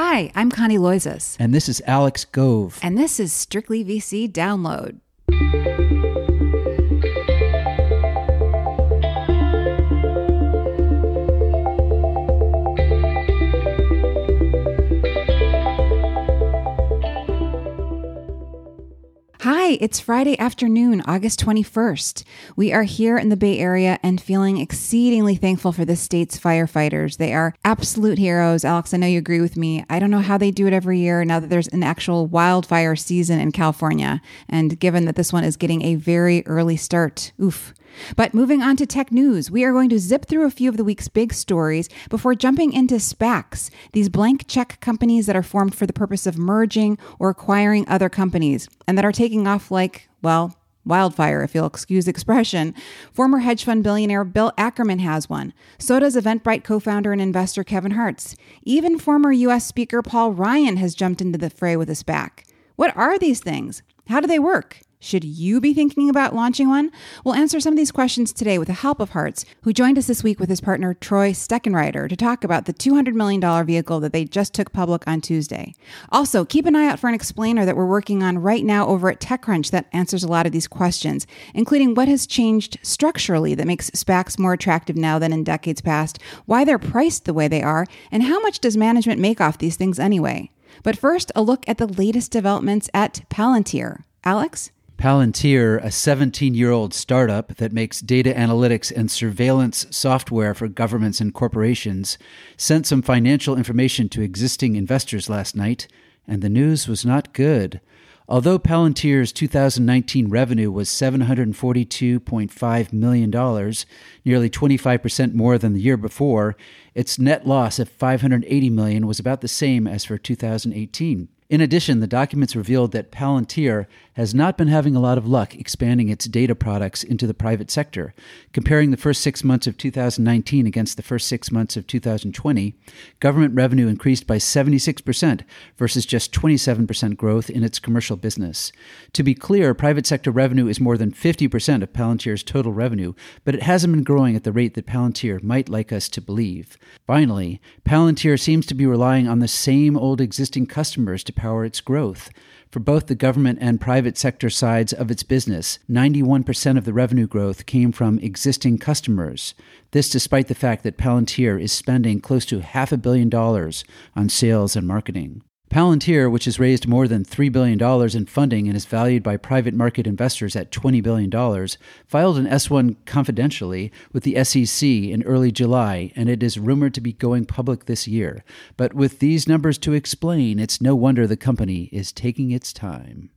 Hi, I'm Connie Loizos. And this is Alex Gove. And this is Strictly VC Download. Hi, it's Friday afternoon, August 21st. We are here in the Bay Area and feeling exceedingly thankful for this state's firefighters. They are absolute heroes. Alex, I know you agree with me. I don't know how they do it every year now that there's an actual wildfire season in California. And given that this one is getting a very early start, oof. But moving on to tech news, we are going to zip through a few of the week's big stories before jumping into SPACs, these blank check companies that are formed for the purpose of merging or acquiring other companies and that are taking off like, well, wildfire, if you'll excuse the expression. Former hedge fund billionaire Bill Ackman has one. So does Eventbrite co-founder and investor Kevin Hartz. Even former U.S. Speaker Paul Ryan has jumped into the fray with a SPAC. What are these things? How do they work? Should you be thinking about launching one? We'll answer some of these questions today with the help of Hartz, who joined us this week with his partner Troy Steckenrider to talk about the $200 million vehicle that they just took public on Tuesday. Also, keep an eye out for an explainer that we're working on right now over at TechCrunch that answers a lot of these questions, including what has changed structurally that makes SPACs more attractive now than in decades past, why they're priced the way they are, and how much does management make off these things anyway? But first, a look at the latest developments at Palantir. Alex? Palantir, a 17-year-old startup that makes data analytics and surveillance software for governments and corporations, sent some financial information to existing investors last night, and the news was not good. Although Palantir's 2019 revenue was $742.5 million, nearly 25% more than the year before, its net loss of $580 million was about the same as for 2018. In addition, the documents revealed that Palantir has not been having a lot of luck expanding its data products into the private sector. Comparing the first 6 months of 2019 against the first 6 months of 2020, government revenue increased by 76% versus just 27% growth in its commercial business. To be clear, private sector revenue is more than 50% of Palantir's total revenue, but it hasn't been growing at the rate that Palantir might like us to believe. Finally, Palantir seems to be relying on the same old existing customers to power its growth. For both the government and private sector sides of its business, 91% of the revenue growth came from existing customers. This despite the fact that Palantir is spending close to $500 million on sales and marketing. Palantir, which has raised more than $3 billion in funding and is valued by private market investors at $20 billion, filed an S-1 confidentially with the SEC in early July, and it is rumored to be going public this year. But with these numbers to explain, it's no wonder the company is taking its time.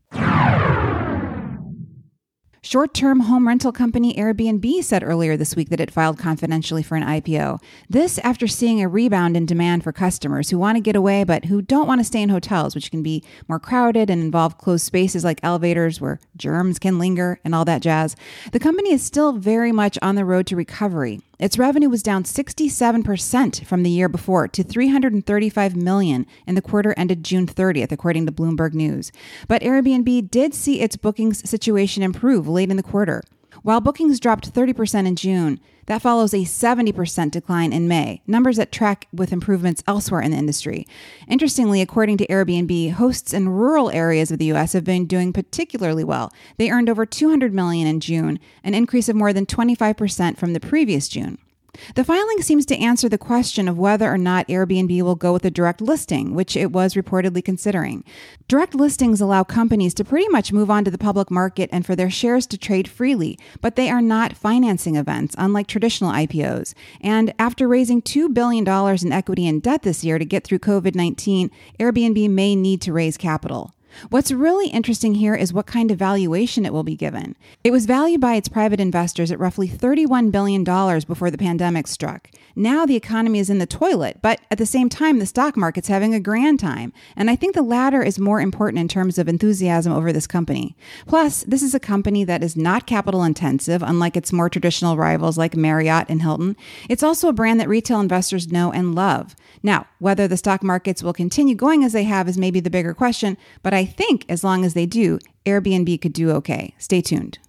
Short-term home rental company Airbnb said earlier this week that it filed confidentially for an IPO. This after seeing a rebound in demand for customers who want to get away but who don't want to stay in hotels, which can be more crowded and involve closed spaces like elevators where germs can linger and all that jazz. The company is still very much on the road to recovery. Its revenue was down 67% from the year before to $335 million in the quarter ended June 30th, according to Bloomberg News. But Airbnb did see its bookings situation improve late in the quarter. While bookings dropped 30% in June, that follows a 70% decline in May, numbers that track with improvements elsewhere in the industry. Interestingly, according to Airbnb, hosts in rural areas of the U.S. have been doing particularly well. They earned over $200 million in June, an increase of more than 25% from the previous June. The filing seems to answer the question of whether or not Airbnb will go with a direct listing, which it was reportedly considering. Direct listings allow companies to pretty much move on to the public market and for their shares to trade freely, but they are not financing events, unlike traditional IPOs. And after raising $2 billion in equity and debt this year to get through COVID-19, Airbnb may need to raise capital. What's really interesting here is what kind of valuation it will be given. It was valued by its private investors at roughly $31 billion before the pandemic struck. Now the economy is in the toilet, but at the same time, the stock market's having a grand time. And I think the latter is more important in terms of enthusiasm over this company. Plus, this is a company that is not capital intensive, unlike its more traditional rivals like Marriott and Hilton. It's also a brand that retail investors know and love. Now, whether the stock markets will continue going as they have is maybe the bigger question, but I think as long as they do, Airbnb could do okay. Stay tuned.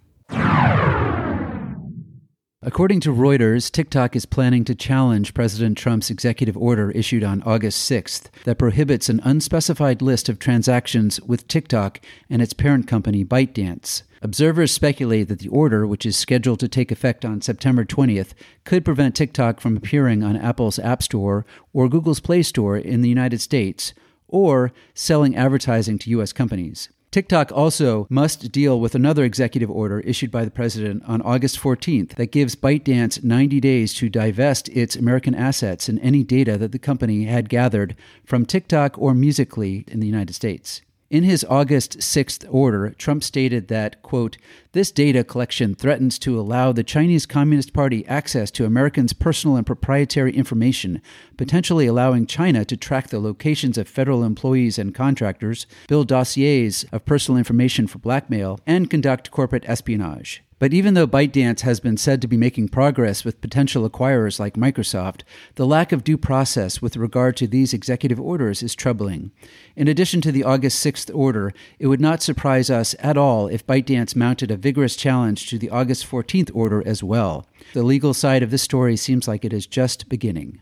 According to Reuters, TikTok is planning to challenge President Trump's executive order issued on August 6th that prohibits an unspecified list of transactions with TikTok and its parent company, ByteDance. Observers speculate that the order, which is scheduled to take effect on September 20th, could prevent TikTok from appearing on Apple's App Store or Google's Play Store in the United States, or selling advertising to U.S. companies. TikTok also must deal with another executive order issued by the president on August 14th that gives ByteDance 90 days to divest its American assets and any data that the company had gathered from TikTok or Musical.ly in the United States. In his August 6th order, Trump stated that, quote, "This data collection threatens to allow the Chinese Communist Party access to Americans' personal and proprietary information, potentially allowing China to track the locations of federal employees and contractors, build dossiers of personal information for blackmail, and conduct corporate espionage." But even though ByteDance has been said to be making progress with potential acquirers like Microsoft, the lack of due process with regard to these executive orders is troubling. In addition to the August 6th order, it would not surprise us at all if ByteDance mounted a vigorous challenge to the August 14th order as well. The legal side of this story seems like it is just beginning.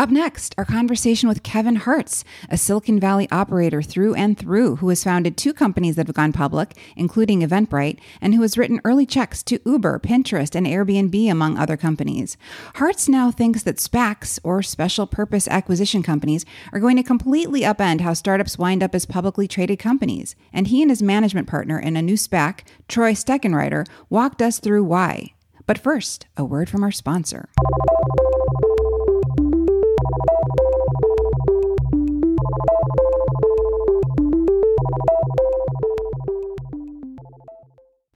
Up next, our conversation with Kevin Hartz, a Silicon Valley operator through and through who has founded two companies that have gone public, including Eventbrite, and who has written early checks to Uber, Pinterest, and Airbnb, among other companies. Hartz now thinks that SPACs, or special purpose acquisition companies, are going to completely upend how startups wind up as publicly traded companies. And he and his management partner in a new SPAC, Troy Steckenrider, walked us through why. But first, a word from our sponsor.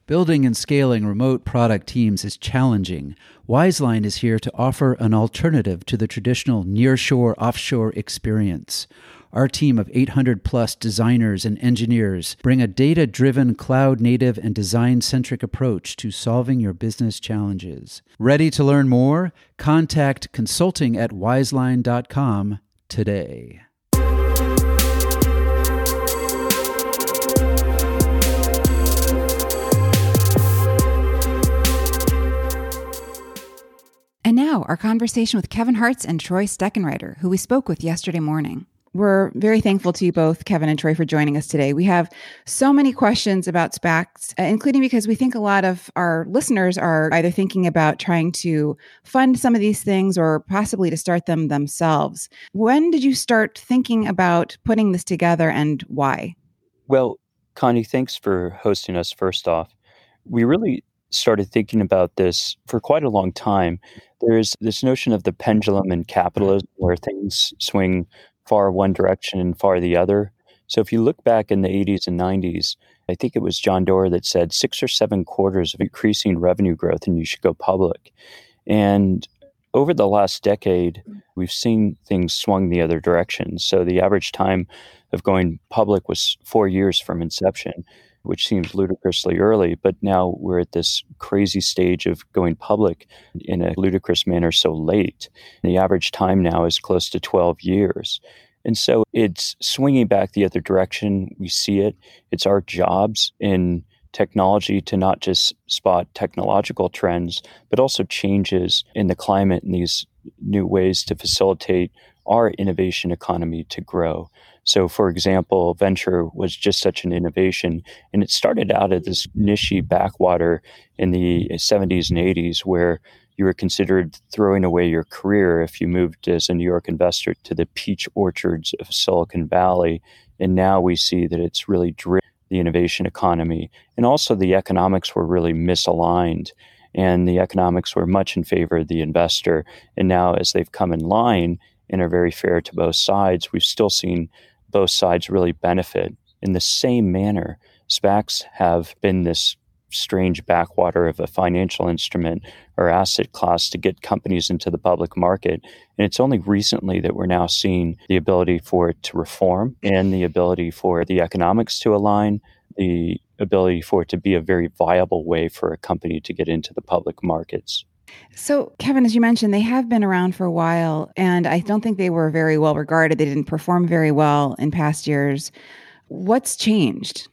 Building and scaling remote product teams is challenging. Wiseline is here to offer an alternative to the traditional nearshore, offshore experience. Our team of 800-plus designers and engineers bring a data-driven, cloud-native, and design-centric approach to solving your business challenges. Ready to learn more? Contact consulting at wiseline.com today. And now, our conversation with Kevin Hartz and Troy Steckenrider, who we spoke with yesterday morning. We're very thankful to you both, Kevin and Troy, for joining us today. We have so many questions about SPACs, including because we think a lot of our listeners are either thinking about trying to fund some of these things or possibly to start them themselves. When did you start thinking about putting this together and why? Well, Connie, thanks for hosting us first off. We really started thinking about this for quite a long time. There's this notion of the pendulum in capitalism where things swing far one direction and far the other. So if you look back in the 80s and 90s, I think it was John Doerr that said 6 or 7 quarters of increasing revenue growth and you should go public. And over the last decade, we've seen things swung the other direction. So the average time of going public was 4 years from inception, which seems ludicrously early, but now we're at this crazy stage of going public in a ludicrous manner so late. The average time now is close to 12 years. And so it's swinging back the other direction. We see it. It's our jobs in technology to not just spot technological trends, but also changes in the climate and these new ways to facilitate our innovation economy to grow. So, for example, venture was just such an innovation, and it started out at this niche backwater in the 70s and 80s where you were considered throwing away your career if you moved as a New York investor to the peach orchards of Silicon Valley. And now we see that it's really driven the innovation economy. And also the economics were really misaligned, and the economics were much in favor of the investor. And now as they've come in line and are very fair to both sides, we've still seen both sides really benefit. In the same manner, SPACs have been this strange backwater of a financial instrument or asset class to get companies into the public market. And it's only recently that we're now seeing the ability for it to reform and the ability for the economics to align, the ability for it to be a very viable way for a company to get into the public markets. So, Kevin, as you mentioned, they have been around for a while, and I don't think they were very well regarded. They didn't perform very well in past years. What's changed?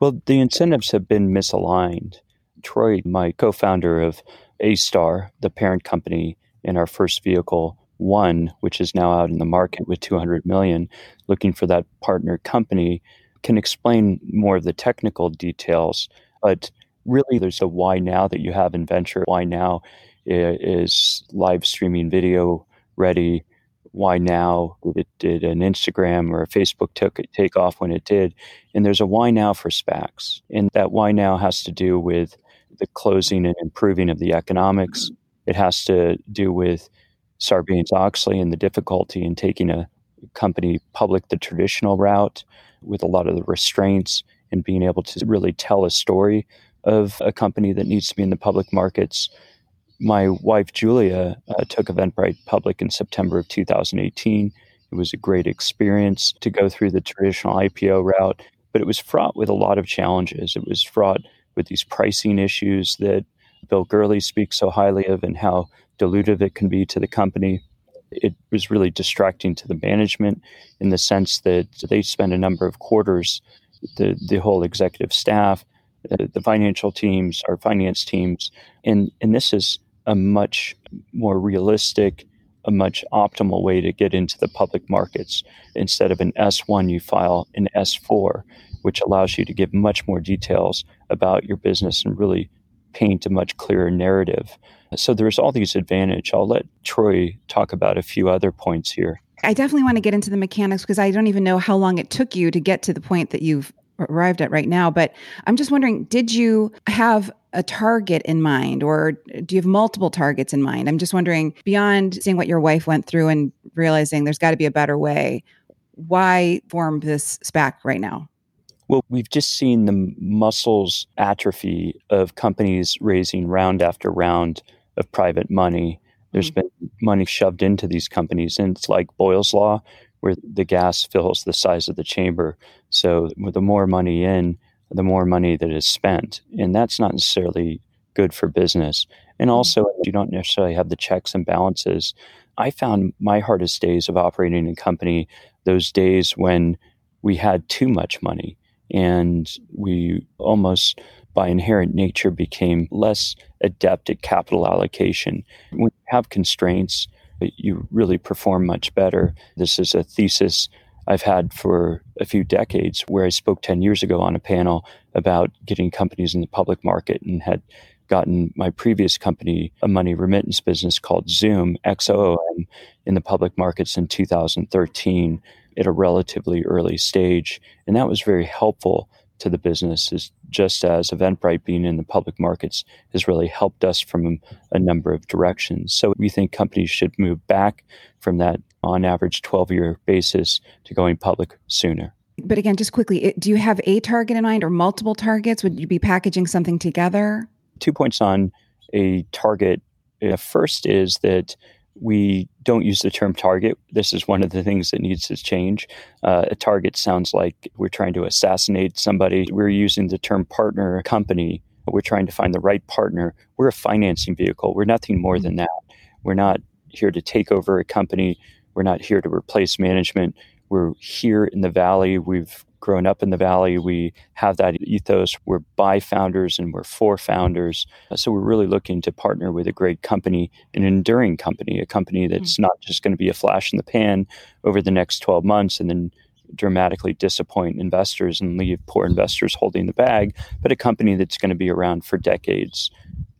Well, the incentives have been misaligned. Troy, my co-founder of A-Star, the parent company in our first vehicle, One, which is now out in the market with $200 million, looking for that partner company, can explain more of the technical details. But really, there's a why now that you have in venture. Why now is live streaming video ready? Why now did an Instagram or a Facebook take off when it did? And there's a why now for SPACs. And that why now has to do with the closing and improving of the economics. It has to do with Sarbanes-Oxley and the difficulty in taking a company public the traditional route with a lot of the restraints and being able to really tell a story of a company that needs to be in the public markets. My wife, Julia, took Eventbrite public in September of 2018. It was a great experience to go through the traditional IPO route, but it was fraught with a lot of challenges. It was fraught with these pricing issues that Bill Gurley speaks so highly of and how dilutive it can be to the company. It was really distracting to the management in the sense that they spend a number of quarters, the whole executive staff, the financial teams, our finance teams. And this is a much more realistic, a much optimal way to get into the public markets. Instead of an S1, you file an S4, which allows you to give much more details about your business and really paint a much clearer narrative. So there's all these advantages. I'll let Troy talk about a few other points here. I definitely want to get into the mechanics because I don't even know how long it took you to get to the point that you've arrived at right now. But I'm just wondering, did you have a target in mind or do you have multiple targets in mind? I'm just wondering, beyond seeing what your wife went through and realizing there's got to be a better way, why form this SPAC right now? Well, we've just seen the muscles atrophy of companies raising round after round of private money. There's been money shoved into these companies, and it's like Boyle's Law, where the gas fills the size of the chamber. So the more money in, the more money that is spent. And that's not necessarily good for business. And also, you don't necessarily have the checks and balances. I found my hardest days of operating a company, those days when we had too much money. And we almost, by inherent nature, became less adept at capital allocation. When you have constraints, you really perform much better. This is a thesis I've had for a few decades where I spoke 10 years ago on a panel about getting companies in the public market and had gotten my previous company, a money remittance business called Zoom, XOOM, in the public markets in 2013 at a relatively early stage. And that was very helpful to the business, is just as Eventbrite being in the public markets has really helped us from a number of directions. So we think companies should move back from that on average 12-year basis to going public sooner. But again, just quickly, do you have a target in mind or multiple targets? Would you be packaging something together? 2 points on a target. First is that we don't use the term target. This is one of the things that needs to change. A target sounds like we're trying to assassinate somebody. We're using the term partner company. We're trying to find the right partner. We're a financing vehicle. We're nothing more than that. We're not here to take over a company. We're not here to replace management. We're here in the Valley. We've grown up in the Valley. We have that ethos. We're by founders and we're for founders. So we're really looking to partner with a great company, an enduring company, a company that's not just going to be a flash in the pan over the next 12 months and then dramatically disappoint investors and leave poor investors holding the bag, but a company that's going to be around for decades.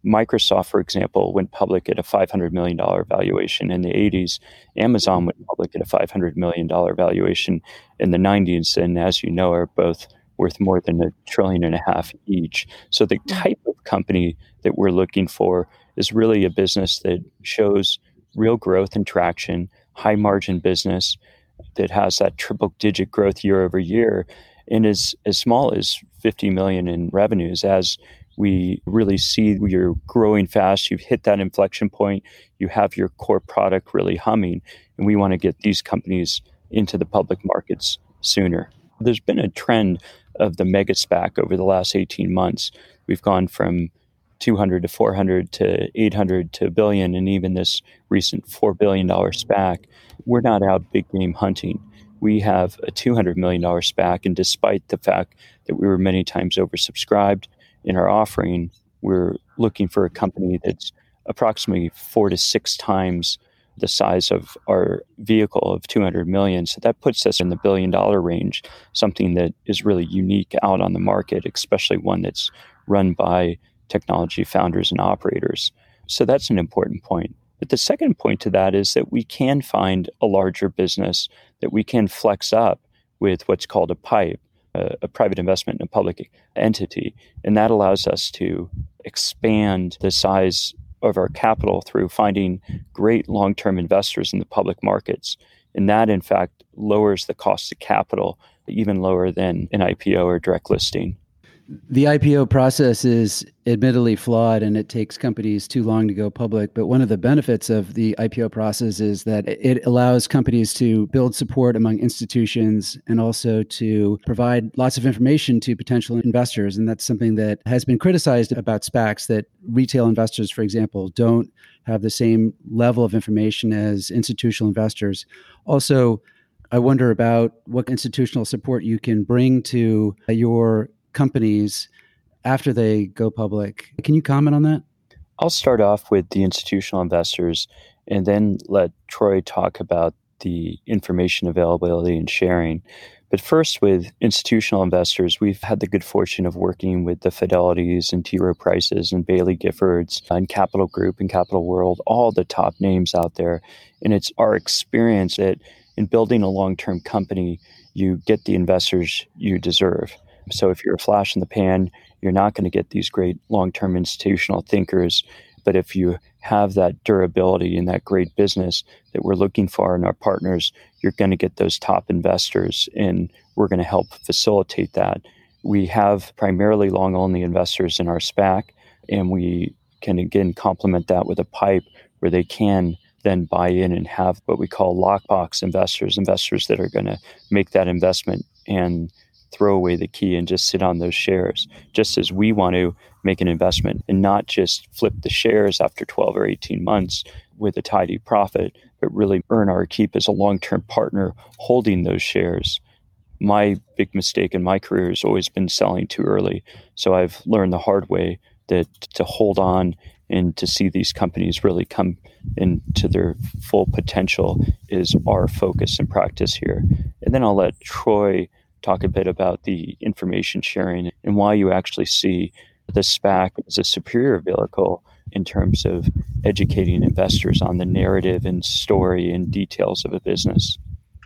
Microsoft, for example, went public at a $500 million valuation in the 80s. Amazon went public at a $500 million valuation in the 90s, and as you know, are both worth more than $1.5 trillion each. So the type of company that we're looking for is really a business that shows real growth and traction, high margin business that has that triple digit growth year over year, and is as small as $50 million in revenues. As we really see you're growing fast, you've hit that inflection point, you have your core product really humming, and we want to get these companies into the public markets sooner. There's been a trend of the mega SPAC over the last 18 months. We've gone from 200 to 400 to 800 to a billion, and even this recent $4 billion SPAC. We're not out big game hunting. We have a $200 million SPAC, and despite the fact that we were many times oversubscribed in our offering, We're looking for a company that's approximately 4 to 6 times the size of our vehicle of $200 million. So that puts us in the billion-dollar range, something that is really unique out on the market, especially one that's run by technology founders and operators. So that's an important point. But the second point to that is that we can find a larger business that we can flex up with what's called a PIPE, a private investment in a public entity. And that allows us to expand the size of our capital through finding great long-term investors in the public markets. And that, in fact, lowers the cost of capital, even lower than an IPO or direct listing. The IPO process is admittedly flawed, and it takes companies too long to go public. But one of the benefits of the IPO process is that it allows companies to build support among institutions and also to provide lots of information to potential investors. And that's something that has been criticized about SPACs, that retail investors, for example, don't have the same level of information as institutional investors. Also, I wonder about what institutional support you can bring to your companies after they go public. Can you comment on that? I'll start off with the institutional investors and then let Troy talk about the information availability and sharing. But first, with institutional investors, we've had the good fortune of working with the Fidelities and T. Rowe Prices and Bailey Giffords and Capital Group and Capital World, all the top names out there. And it's our experience that in building a long-term company, you get the investors you deserve. So if you're a flash in the pan, you're not going to get these great long-term institutional thinkers. But if you have that durability and that great business that we're looking for in our partners, you're going to get those top investors, and we're going to help facilitate that. We have primarily long-only investors in our SPAC, and we can, again, complement that with a PIPE where they can then buy in and have what we call lockbox investors, investors that are going to make that investment and throw away the key and just sit on those shares, just as we want to make an investment and not just flip the shares after 12 or 18 months with a tidy profit, but really earn our keep as a long-term partner holding those shares. My big mistake in my career has always been selling too early. So I've learned the hard way that to hold on and to see these companies really come into their full potential is our focus and practice here. And then I'll let Troy talk a bit about the information sharing and why you actually see the SPAC as a superior vehicle in terms of educating investors on the narrative and story and details of a business.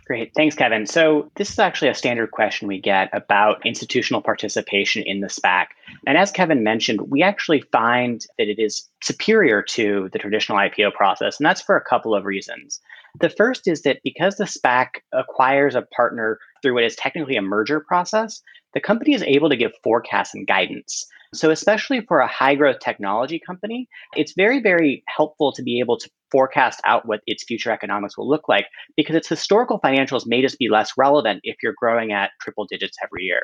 Great. Thanks, Kevin. So this is actually a standard question we get about institutional participation in the SPAC. And as Kevin mentioned, we actually find that it is superior to the traditional IPO process, and that's for a couple of reasons. The first is that because the SPAC acquires a partner through what is technically a merger process, the company is able to give forecasts and guidance. So especially for a high-growth technology company, it's very, very helpful to be able to forecast out what its future economics will look like, because its historical financials may just be less relevant if you're growing at triple digits every year.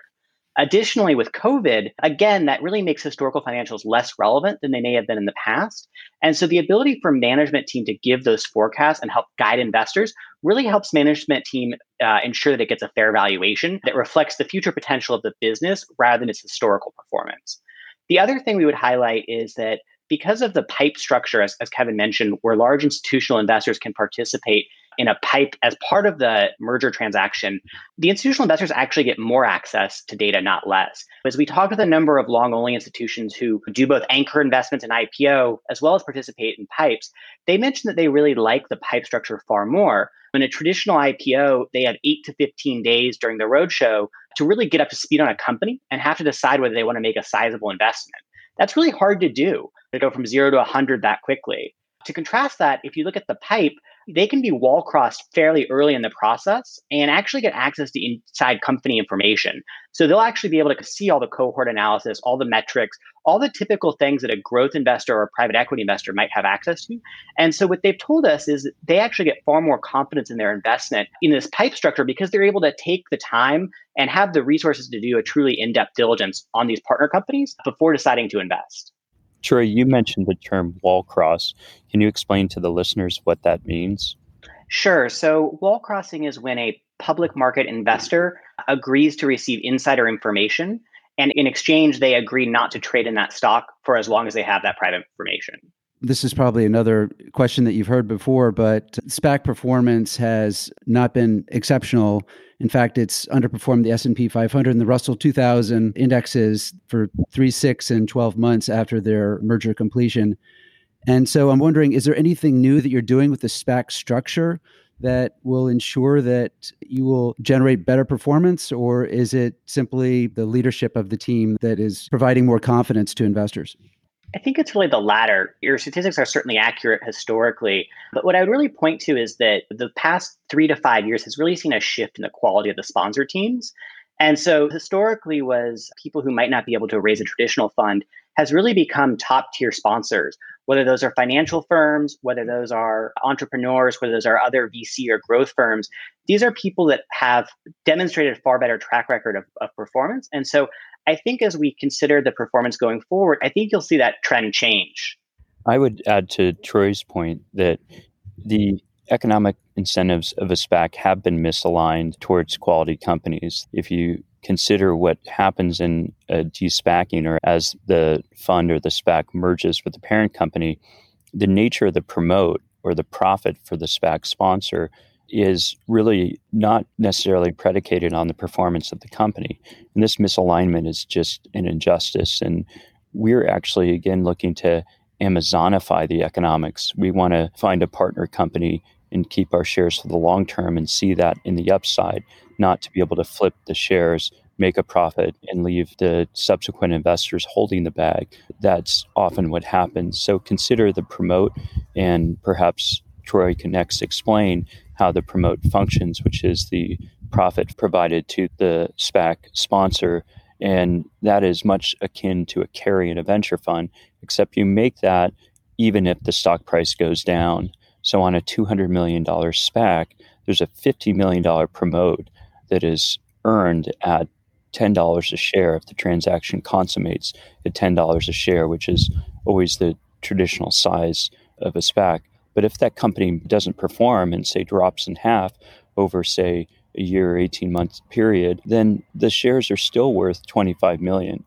Additionally, with COVID, again, that really makes historical financials less relevant than they may have been in the past. And so the ability for management team to give those forecasts and help guide investors really helps management team ensure that it gets a fair valuation that reflects the future potential of the business rather than its historical performance. The other thing we would highlight is that because of the PIPE structure, as Kevin mentioned, where large institutional investors can participate in a PIPE as part of the merger transaction, the institutional investors actually get more access to data, not less. As we talk to the number of long-only institutions who do both anchor investments in IPO as well as participate in PIPEs, they mentioned that they really like the PIPE structure far more. In a traditional IPO, they had 8 to 15 days during the roadshow to really get up to speed on a company and have to decide whether they want to make a sizable investment. That's really hard to do, to go from 0 to 100 that quickly. To contrast that, if you look at the PIPE, they can be wall crossed fairly early in the process and actually get access to inside company information. So they'll actually be able to see all the cohort analysis, all the metrics, all the typical things that a growth investor or a private equity investor might have access to. And so what they've told us is they actually get far more confidence in their investment in this PIPE structure because they're able to take the time and have the resources to do a truly in-depth diligence on these partner companies before deciding to invest. Troy, you mentioned the term wall cross. Can you explain to the listeners what that means? Sure. So wall crossing is when a public market investor agrees to receive insider information And in exchange, they agree not to trade in that stock for as long as they have that private information. This is probably another question that you've heard before, but SPAC performance has not been exceptional. In fact, it's underperformed the S&P 500 and the Russell 2000 indexes for 3, 6, and 12 months after their merger completion. And so I'm wondering, is there anything new that you're doing with the SPAC structure that will ensure that you will generate better performance? Or is it simply the leadership of the team that is providing more confidence to investors? I think it's really the latter. Your statistics are certainly accurate historically, but what I would really point to is that the past 3 to 5 years has really seen a shift in the quality of the sponsor teams. And so historically was people who might not be able to raise a traditional fund has really become top tier sponsors, whether those are financial firms, whether those are entrepreneurs, whether those are other VC or growth firms. These are people that have demonstrated far better track record of performance. And so I think as we consider the performance going forward, I think you'll see that trend change. I would add to Troy's point that the economic incentives of a SPAC have been misaligned towards quality companies. If you consider what happens in a de-SPACing or as the fund or the SPAC merges with the parent company, the nature of the promote or the profit for the SPAC sponsor is really not necessarily predicated on the performance of the company. And this misalignment is just an injustice. And we're actually, again, looking to Amazonify the economics. We want to find a partner company and keep our shares for the long term and see that in the upside, not to be able to flip the shares, make a profit, and leave the subsequent investors holding the bag. That's often what happens. So consider the promote, and perhaps Troy can next explain how the promote functions, which is the profit provided to the SPAC sponsor. And that is much akin to a carry in a venture fund, except you make that even if the stock price goes down. So on a $200 million SPAC, there's a $50 million promote that is earned at $10 a share if the transaction consummates at $10 a share, which is always the traditional size of a SPAC. But if that company doesn't perform and, say, drops in half over, say, a year or 18-month period, then the shares are still worth $25 million.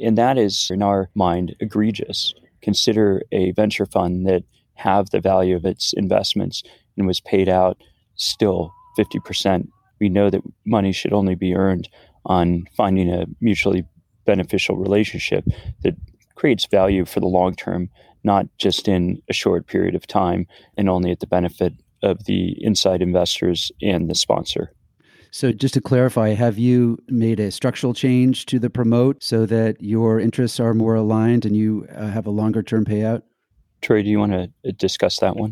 And that is, in our mind, egregious. Consider a venture fund that have the value of its investments and was paid out still 50%. We know that money should only be earned on finding a mutually beneficial relationship that creates value for the long term, not just in a short period of time and only at the benefit of the inside investors and the sponsor. So just to clarify, have you made a structural change to the promote so that your interests are more aligned and you have a longer term payout? Troy, do you want to discuss that one?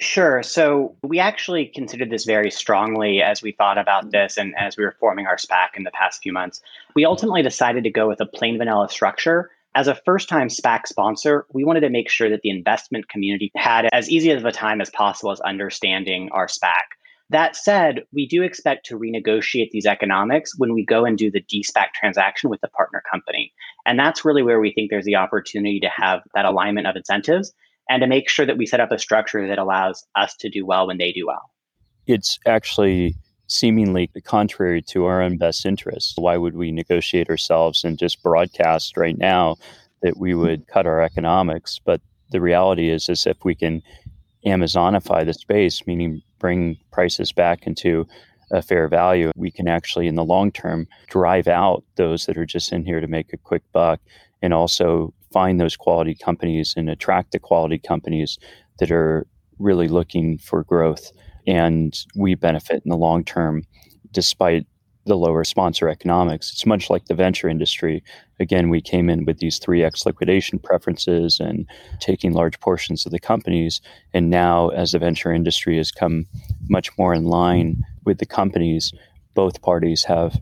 Sure. So we actually considered this very strongly as we thought about this and as we were forming our SPAC in the past few months. We ultimately decided to go with a plain vanilla structure. As a first-time SPAC sponsor, we wanted to make sure that the investment community had as easy of a time as possible as understanding our SPAC. That said, we do expect to renegotiate these economics when we go and do the de-SPAC transaction with the partner company. And that's really where we think there's the opportunity to have that alignment of incentives and to make sure that we set up a structure that allows us to do well when they do well. It's actually seemingly contrary to our own best interests. Why would we negotiate ourselves and just broadcast right now that we would cut our economics? But the reality is if we can Amazonify the space, meaning bring prices back into a fair value, we can actually in the long term drive out those that are just in here to make a quick buck and also find those quality companies and attract the quality companies that are really looking for growth. And we benefit in the long term, despite the lower sponsor economics. It's much like the venture industry. Again, we came in with these 3X liquidation preferences and taking large portions of the companies. And now as the venture industry has come much more in line with the companies, both parties have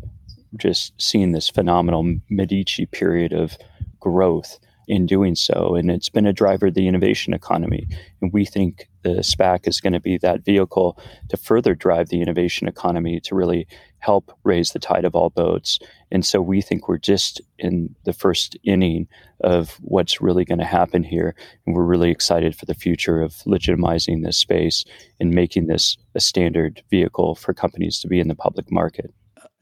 just seen this phenomenal Medici period of growth in doing so. And it's been a driver of the innovation economy. And we think the SPAC is going to be that vehicle to further drive the innovation economy to really help raise the tide of all boats. And so we think we're just in the first inning of what's really going to happen here. And we're really excited for the future of legitimizing this space and making this a standard vehicle for companies to be in the public market.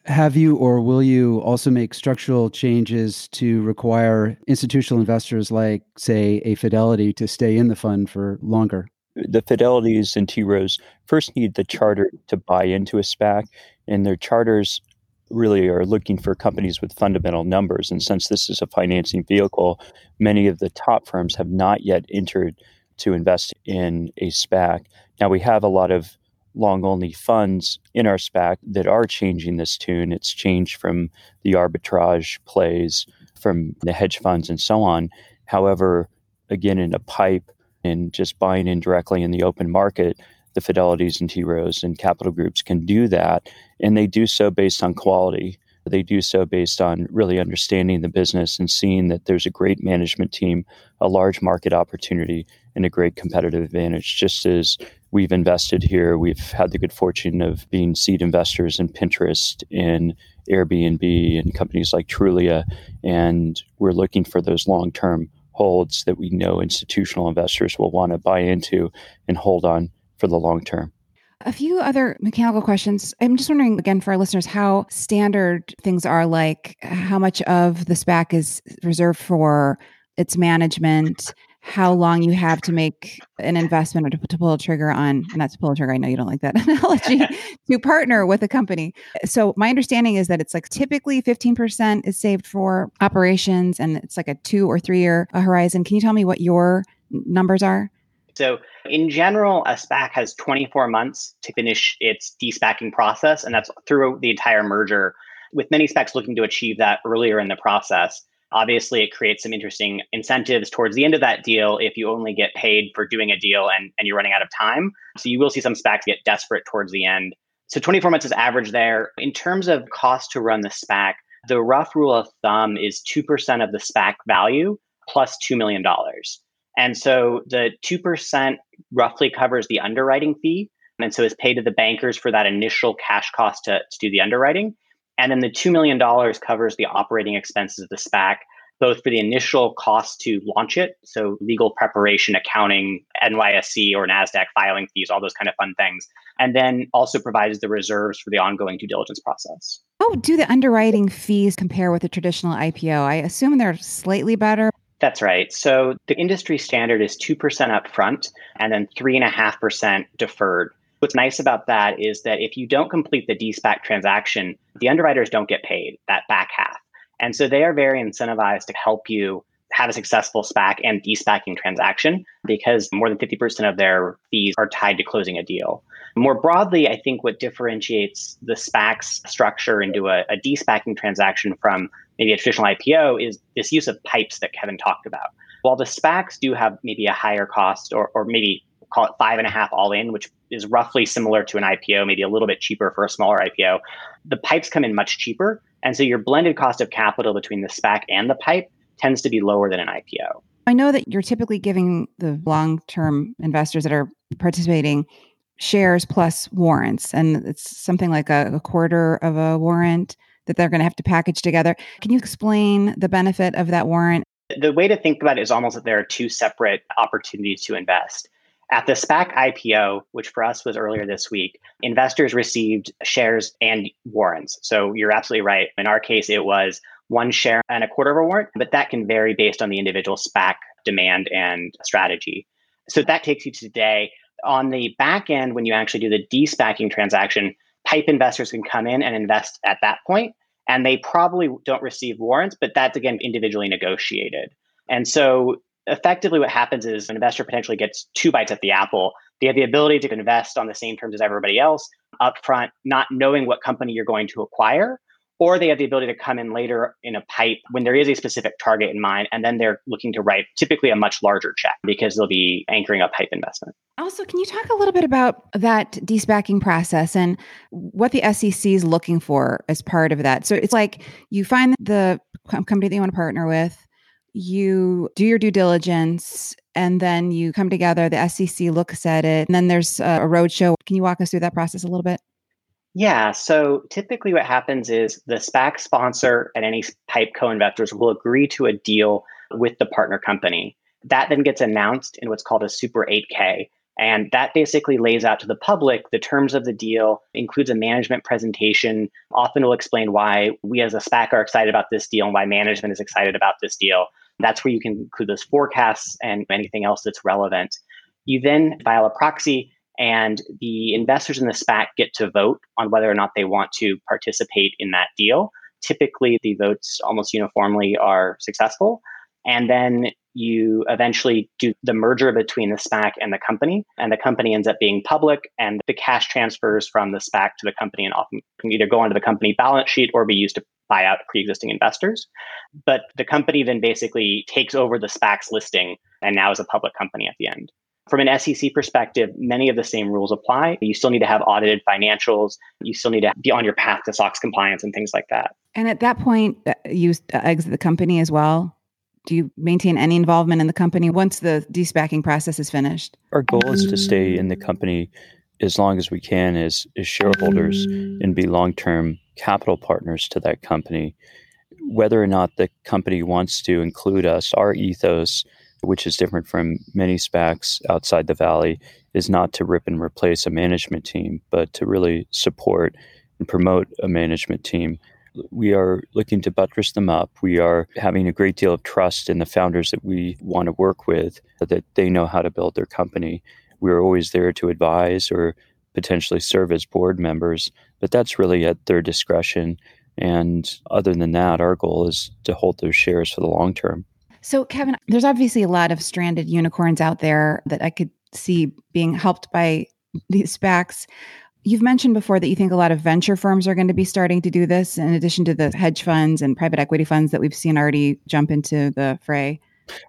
Have you or will you also make structural changes to require institutional investors like, say, a Fidelity to stay in the fund for longer? The Fidelities and T. Rowes first need the charter to buy into a SPAC, and their charters really are looking for companies with fundamental numbers. And since this is a financing vehicle, many of the top firms have not yet entered to invest in a SPAC. Now, we have a lot of long-only funds in our SPAC that are changing this tune. It's changed from the arbitrage plays, from the hedge funds and so on. However, again, in a pipe, and just buying in directly in the open market, the Fidelities and T. Rowes and Capital Groups can do that. And they do so based on quality. They do so based on really understanding the business and seeing that there's a great management team, a large market opportunity, and a great competitive advantage. Just as we've invested here, we've had the good fortune of being seed investors in Pinterest, in Airbnb, and companies like Julia. And we're looking for those long-term holds that we know institutional investors will want to buy into and hold on for the long term. A few other mechanical questions. I'm just wondering, again, for our listeners, how standard things are, like how much of the SPAC is reserved for its management, how long you have to make an investment or to pull a trigger on, and that's pull a trigger, I know you don't like that analogy, to partner with a company. So my understanding is that it's like typically 15% is saved for operations, and it's like a 2 or 3 year horizon. Can you tell me what your numbers are? So in general, a SPAC has 24 months to finish its de-SPACing process, and that's through the entire merger, with many SPACs looking to achieve that earlier in the process. Obviously, it creates some interesting incentives towards the end of that deal if you only get paid for doing a deal and you're running out of time. So you will see some SPACs get desperate towards the end. So 24 months is average there. In terms of cost to run the SPAC, the rough rule of thumb is 2% of the SPAC value plus $2 million. And so the 2% roughly covers the underwriting fee, and so is paid to the bankers for that initial cash cost to do the underwriting. And then the $2 million covers the operating expenses of the SPAC, both for the initial cost to launch it, so legal preparation, accounting, NYSE or NASDAQ filing fees, all those kind of fun things. And then also provides the reserves for the ongoing due diligence process. How do the underwriting fees compare with a traditional IPO? I assume they're slightly better. That's right. So the industry standard is 2% upfront and then 3.5% deferred. What's nice about that is that if you don't complete the de-SPAC transaction, the underwriters don't get paid, that back half. And so they are very incentivized to help you have a successful SPAC and de-SPACing transaction, because more than 50% of their fees are tied to closing a deal. More broadly, I think what differentiates the SPAC's structure into a de-SPACing transaction from maybe a traditional IPO is this use of pipes that Kevin talked about. While the SPACs do have maybe a higher cost, or maybe call it 5.5 all in, which is roughly similar to an IPO, maybe a little bit cheaper for a smaller IPO, the pipes come in much cheaper. And so your blended cost of capital between the SPAC and the pipe tends to be lower than an IPO. I know that you're typically giving the long-term investors that are participating shares plus warrants, and it's something like a quarter of a warrant that they're going to have to package together. Can you explain the benefit of that warrant? The way to think about it is almost that there are two separate opportunities to invest. At the SPAC IPO, which for us was earlier this week, investors received shares and warrants. So you're absolutely right. In our case, it was 1 share and a quarter of a warrant, but that can vary based on the individual SPAC demand and strategy. So that takes you to today. On the back end, when you actually do the de-SPACing transaction, pipe investors can come in and invest at that point, and they probably don't receive warrants, but that's, again, individually negotiated. And so effectively what happens is an investor potentially gets 2 bites at the apple. They have the ability to invest on the same terms as everybody else upfront, not knowing what company you're going to acquire, or they have the ability to come in later in a pipe when there is a specific target in mind, and then they're looking to write typically a much larger check because they'll be anchoring a pipe investment. Also, can you talk a little bit about that de-SPACing process and what the SEC is looking for as part of that? So it's like you find the company that you want to partner with, you do your due diligence, and then you come together, the SEC looks at it, and then there's a roadshow. Can you walk us through that process a little bit? Yeah. So typically what happens is the SPAC sponsor and any pipe co-investors will agree to a deal with the partner company. That then gets announced in what's called a Super 8K. And that basically lays out to the public the terms of the deal, includes a management presentation, often will explain why we as a SPAC are excited about this deal and why management is excited about this deal. That's where you can include those forecasts and anything else that's relevant. You then file a proxy, and the investors in the SPAC get to vote on whether or not they want to participate in that deal. Typically, the votes almost uniformly are successful. And then you eventually do the merger between the SPAC and the company ends up being public, and the cash transfers from the SPAC to the company and often can either go onto the company balance sheet or be used to buy out pre-existing investors. But the company then basically takes over the SPAC's listing and now is a public company at the end. From an SEC perspective, many of the same rules apply. You still need to have audited financials. You still need to be on your path to SOX compliance and things like that. And at that point, you exit the company as well? Do you maintain any involvement in the company once the de-SPACing process is finished? Our goal is to stay in the company as long as we can as shareholders and be long-term capital partners to that company. Whether or not the company wants to include us, our ethos, which is different from many SPACs outside the Valley, is not to rip and replace a management team, but to really support and promote a management team. We are looking to buttress them up. We are having a great deal of trust in the founders that we want to work with, that they know how to build their company. We're always there to advise or potentially serve as board members, but that's really at their discretion. And other than that, our goal is to hold those shares for the long term. So, Kevin, there's obviously a lot of stranded unicorns out there that I could see being helped by these SPACs. You've mentioned before that you think a lot of venture firms are going to be starting to do this, in addition to the hedge funds and private equity funds that we've seen already jump into the fray.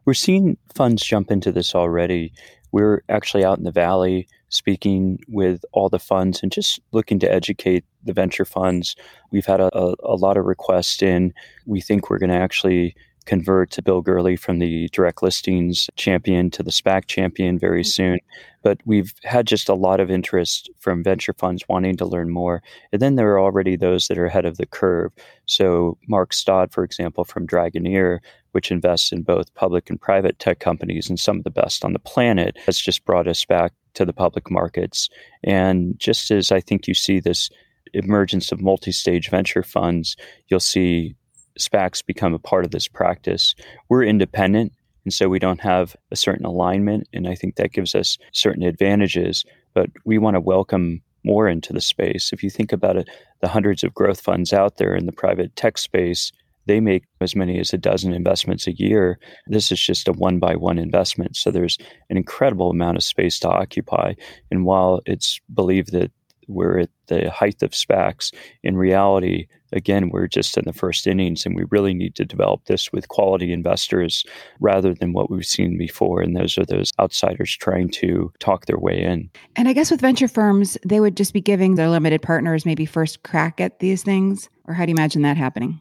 We're seeing funds jump into this already. We're actually out in the Valley speaking with all the funds and just looking to educate the venture funds. We've had a lot of requests in. We think we're going to actually convert to Bill Gurley from the direct listings champion to the SPAC champion very soon. But we've had just a lot of interest from venture funds wanting to learn more. And then there are already those that are ahead of the curve. So Mark Stodd, for example, from Dragoneer, which invests in both public and private tech companies and some of the best on the planet, has just brought us back to the public markets. And just as I think you see this emergence of multi-stage venture funds, you'll see SPACs become a part of this practice. We're independent, and so we don't have a certain alignment, and I think that gives us certain advantages, but we want to welcome more into the space. If you think about it, the hundreds of growth funds out there in the private tech space, they make as many as a dozen investments a year. This is just a one-by-one investment, so there's an incredible amount of space to occupy, and while it's believed that we're at the height of SPACs, in reality, again, we're just in the first innings, and we really need to develop this with quality investors rather than what we've seen before. And those are those outsiders trying to talk their way in. And I guess with venture firms, they would just be giving their limited partners maybe first crack at these things, or how do you imagine that happening?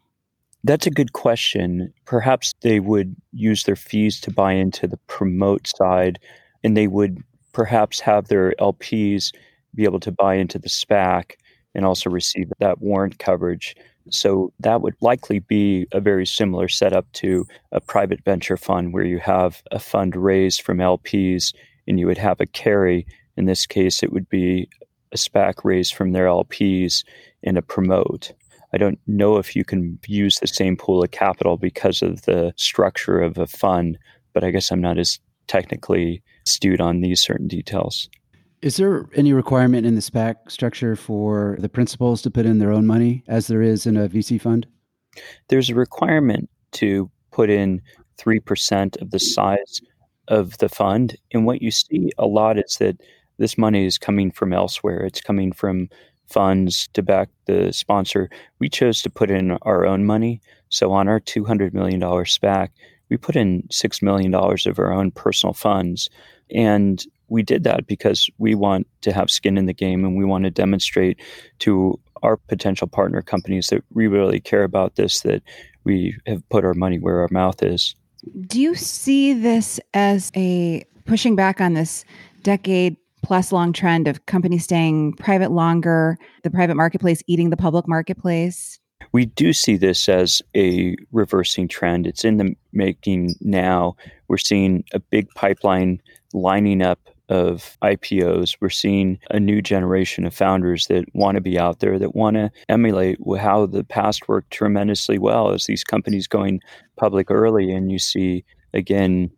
That's a good question. Perhaps they would use their fees to buy into the promote side, and they would perhaps have their LPs be able to buy into the SPAC and also receive that warrant coverage. So that would likely be a very similar setup to a private venture fund where you have a fund raised from LPs and you would have a carry. In this case, it would be a SPAC raised from their LPs and a promote. I don't know if you can use the same pool of capital because of the structure of a fund, but I guess I'm not as technically astute on these certain details. Is there any requirement in the SPAC structure for the principals to put in their own money as there is in a VC fund? There's a requirement to put in 3% of the size of the fund. And what you see a lot is that this money is coming from elsewhere. It's coming from funds to back the sponsor. We chose to put in our own money. So on our $200 million SPAC, we put in $6 million of our own personal funds. And we did that because we want to have skin in the game and we want to demonstrate to our potential partner companies that we really care about this, that we have put our money where our mouth is. Do you see this as a pushing back on this decade plus long trend of companies staying private longer, the private marketplace eating the public marketplace? We do see this as a reversing trend. It's in the making now. We're seeing a big pipeline lining up of IPOs. We're seeing a new generation of founders that want to be out there, that want to emulate how the past worked tremendously well as these companies going public early. And you see, again,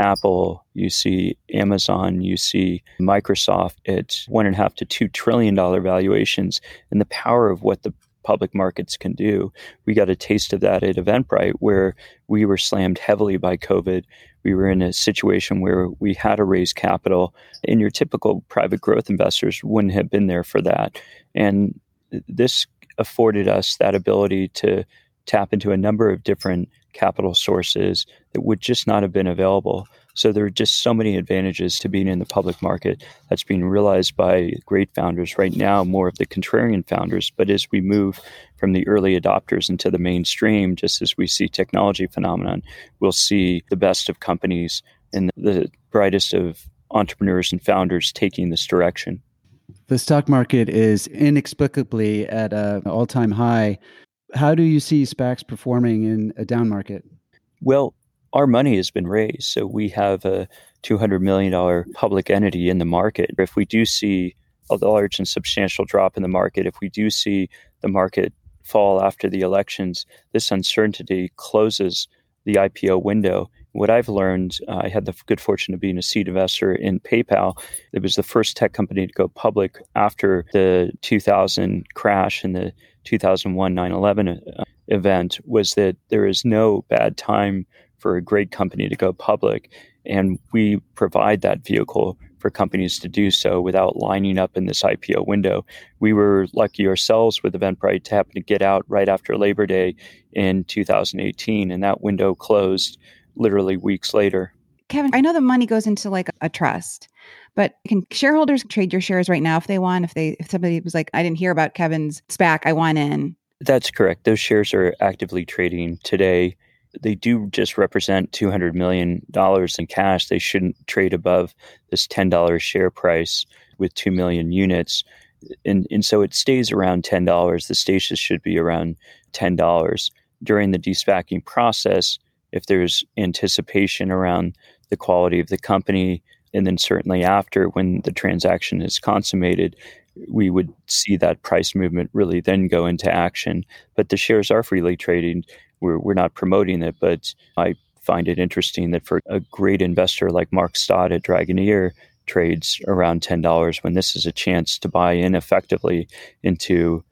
Apple, you see Amazon, you see Microsoft at $1.5 to $2 trillion valuations, and the power of what the public markets can do. We got a taste of that at Eventbrite, where we were slammed heavily by COVID. We were in a situation where we had to raise capital, and your typical private growth investors wouldn't have been there for that. And this afforded us that ability to tap into a number of different capital sources that would just not have been available. So there are just so many advantages to being in the public market that's being realized by great founders right now, more of the contrarian founders. But as we move from the early adopters into the mainstream, just as we see technology phenomenon, we'll see the best of companies and the brightest of entrepreneurs and founders taking this direction. The stock market is inexplicably at an all-time high. How do you see SPACs performing in a down market? Well, our money has been raised. So we have a $200 million public entity in the market. If we do see a large and substantial drop in the market, if we do see the market fall after the elections, this uncertainty closes the IPO window. What I've learned, I had the good fortune of being a seed investor in PayPal. It was the first tech company to go public after the 2000 crash and the 2001 9/11 event, was that there is no bad time for a great company to go public. And we provide that vehicle for companies to do so without lining up in this IPO window. We were lucky ourselves with Eventbrite to happen to get out right after Labor Day in 2018, and that window closed literally weeks later. Kevin, I know the money goes into like a trust, but can shareholders trade your shares right now if they want? If somebody was like, I didn't hear about Kevin's SPAC, I want in. That's correct. Those shares are actively trading today. They do just represent $200 million in cash. They shouldn't trade above this $10 share price with 2 million units. And so it stays around $10. The stasis should be around $10. During the de-SPACing process, if there's anticipation around the quality of the company, and then certainly after when the transaction is consummated, we would see that price movement really then go into action. But the shares are freely traded. We're not promoting it, but I find it interesting that for a great investor like Mark Stott at Dragoneer trades around $10 when this is a chance to buy in effectively into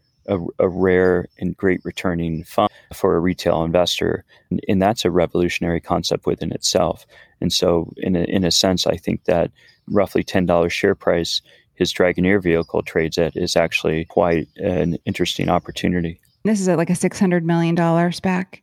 a rare and great returning fund for a retail investor. And that's a revolutionary concept within itself. And so in a sense, I think that roughly $10 share price his Dragoneer vehicle trades at is actually quite an interesting opportunity. This is like a $600 million SPAC?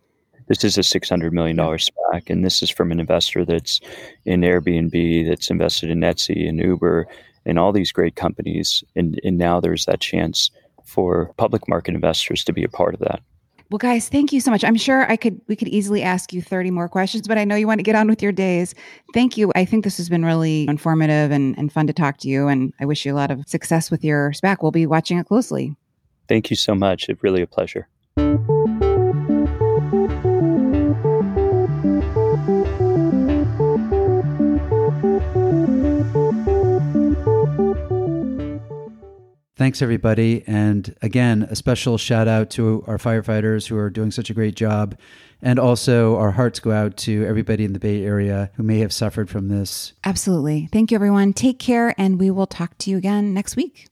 This is a $600 million SPAC, and this is from an investor that's in Airbnb, that's invested in Etsy and Uber and all these great companies. And now there's that chance for public market investors to be a part of that. Well, guys, thank you so much. I'm sure we could easily ask you 30 more questions, but I know you want to get on with your days. Thank you. I think this has been really informative and fun to talk to you, and I wish you a lot of success with your SPAC. We'll be watching it closely. Thank you so much. It's really a pleasure. Thanks, everybody. And again, a special shout out to our firefighters who are doing such a great job. And also our hearts go out to everybody in the Bay Area who may have suffered from this. Absolutely. Thank you, everyone. Take care. And we will talk to you again next week.